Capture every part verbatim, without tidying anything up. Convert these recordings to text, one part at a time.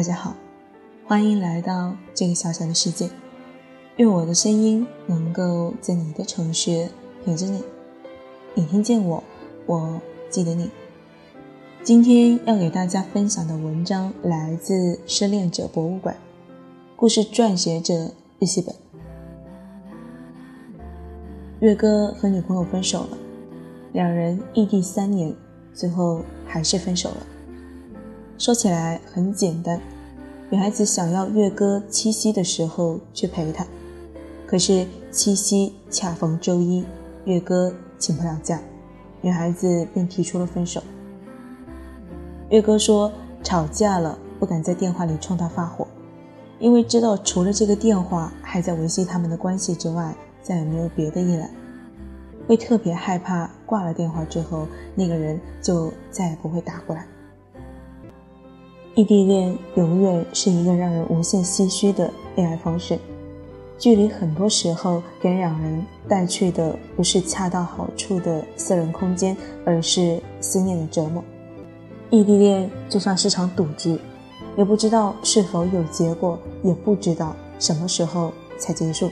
大家好，欢迎来到这个小小的世界，愿我的声音能够在你的城市陪着你，你听见我，我记得你。今天要给大家分享的文章来自失恋者博物馆，故事撰写者日系本。月哥和女朋友分手了，两人异地三年，最后还是分手了。说起来很简单，女孩子想要月哥七夕的时候去陪她，可是七夕恰逢周一，月哥请不了假，女孩子便提出了分手。月哥说吵架了，不敢在电话里冲她发火，因为知道除了这个电话还在维系他们的关系之外，再也没有别的依赖，会特别害怕挂了电话之后那个人就再也不会打过来。异地恋永远是一个让人无限唏嘘的恋爱方式，距离很多时候给两人带去的不是恰到好处的私人空间，而是思念的折磨。异地恋就像是场赌局，也不知道是否有结果，也不知道什么时候才结束。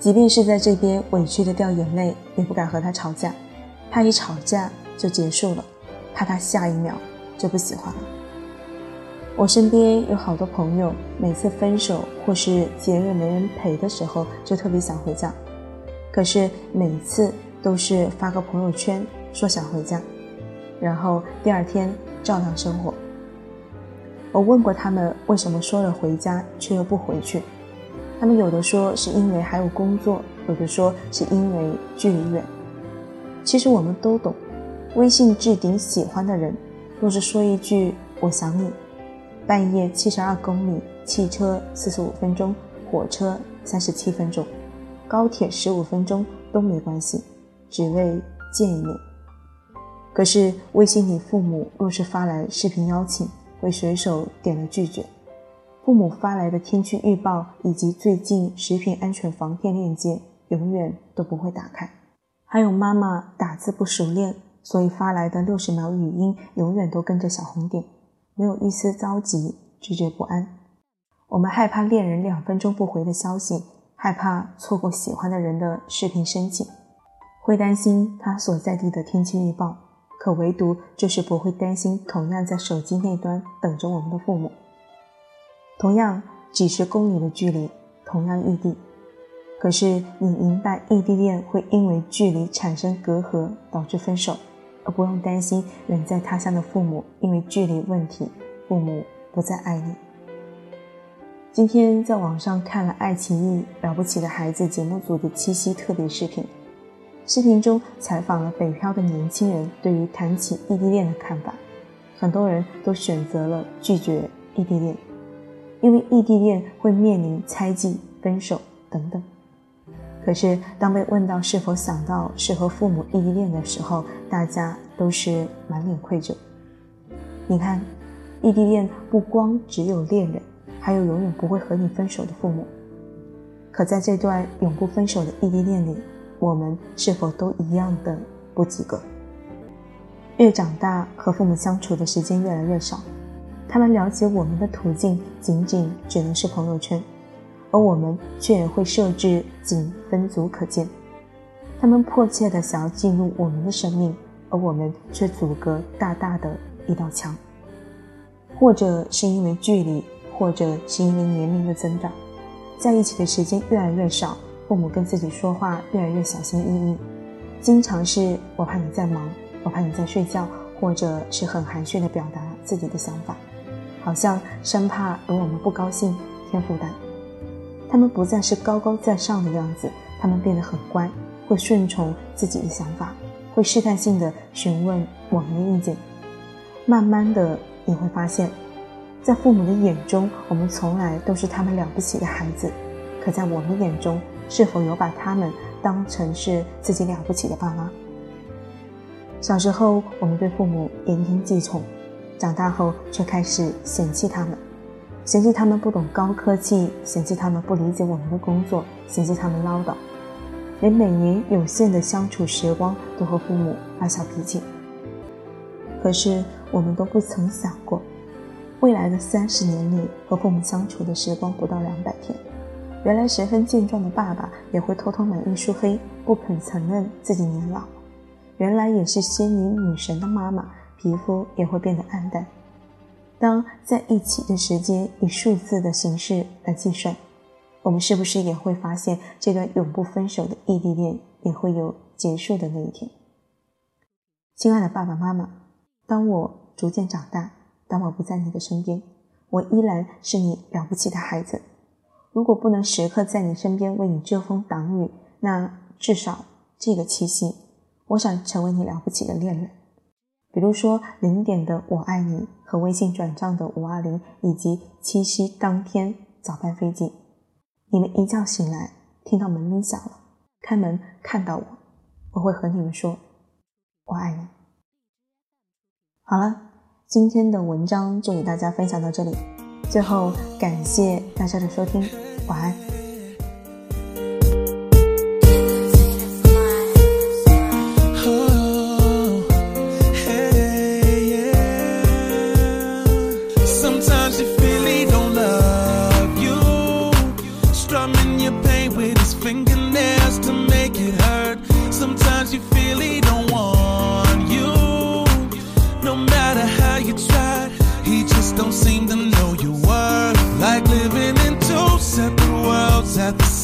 即便是在这边委屈的掉眼泪，也不敢和他吵架，怕一吵架就结束了，怕他下一秒就不喜欢了。我身边有好多朋友，每次分手或是节日没人陪的时候就特别想回家，可是每次都是发个朋友圈说想回家，然后第二天照样生活。我问过他们为什么说了回家却又不回去，他们有的说是因为还有工作，有的说是因为距离远。其实我们都懂，微信置顶喜欢的人若是说一句我想你，半夜七十二公里，汽车四十五分钟，火车三十七分钟，高铁十五分钟都没关系，只为见一面。可是微信里父母若是发来视频邀请，会随手点了拒绝。父母发来的天气预报以及最近食品安全防骗链接，永远都不会打开。还有妈妈打字不熟练，所以发来的六十秒语音永远都跟着小红点。没有一丝着急，惴惴不安。我们害怕恋人两分钟不回的消息，害怕错过喜欢的人的视频申请，会担心他所在地的天气预报，可唯独就是不会担心同样在手机那端等着我们的父母。同样几十公里的距离，同样异地，可是你明白异地恋会因为距离产生隔阂导致分手，而不用担心远在他乡的父母因为距离问题，父母不再爱你。今天在网上看了爱奇艺了不起的孩子节目组的七夕特别视频，视频中采访了北漂的年轻人对于谈起异地恋的看法，很多人都选择了拒绝异地恋，因为异地恋会面临猜忌、分手等等。可是当被问到是否想到是和父母异地恋的时候，大家都是满脸愧疚。你看，异地恋不光只有恋人，还有永远不会和你分手的父母。可在这段永不分手的异地恋里，我们是否都一样的不及格？越长大，和父母相处的时间越来越少，他们了解我们的途径仅仅只能是朋友圈，而我们却也会设置仅分组可见。他们迫切地想要进入我们的生命，而我们却阻隔大大的一道墙。或者是因为距离，或者是因为年龄的增长，在一起的时间越来越少，父母跟自己说话越来越小心翼翼，经常是我怕你在忙，我怕你在睡觉，或者是很含蓄地表达自己的想法，好像生怕惹我们不高兴添负担。他们不再是高高在上的样子，他们变得很乖，会顺从自己的想法，会试探性的询问我们的意见。慢慢的，你会发现，在父母的眼中，我们从来都是他们了不起的孩子，可在我们眼中，是否有把他们当成是自己了不起的爸妈？小时候，我们对父母言听计从，长大后却开始嫌弃他们。嫌弃他们不懂高科技，嫌弃他们不理解我们的工作，嫌弃他们唠叨，连每年有限的相处时光都和父母发小脾气。可是我们都不曾想过，未来的三十年里，和父母相处的时光不到两百天。原来十分健壮的爸爸也会偷偷买一束黑，不肯承认自己年老。原来也是仙女女神的妈妈，皮肤也会变得暗淡。当在一起的时间以数字的形式来计算，我们是不是也会发现，这段永不分手的异地恋也会有结束的那一天？亲爱的爸爸妈妈，当我逐渐长大，当我不在你的身边，我依然是你了不起的孩子。如果不能时刻在你身边为你遮风挡雨，那至少这个七夕，我想成为你了不起的恋人。比如说零点的我爱你和微信转账的五二零，以及七夕当天早班飞机。你们一觉醒来，听到门铃响了，开门看到我，我会和你们说我爱你。好了，今天的文章就给大家分享到这里，最后感谢大家的收听，晚安。Don't seem to know your worth, like living in two separate worlds at the same time.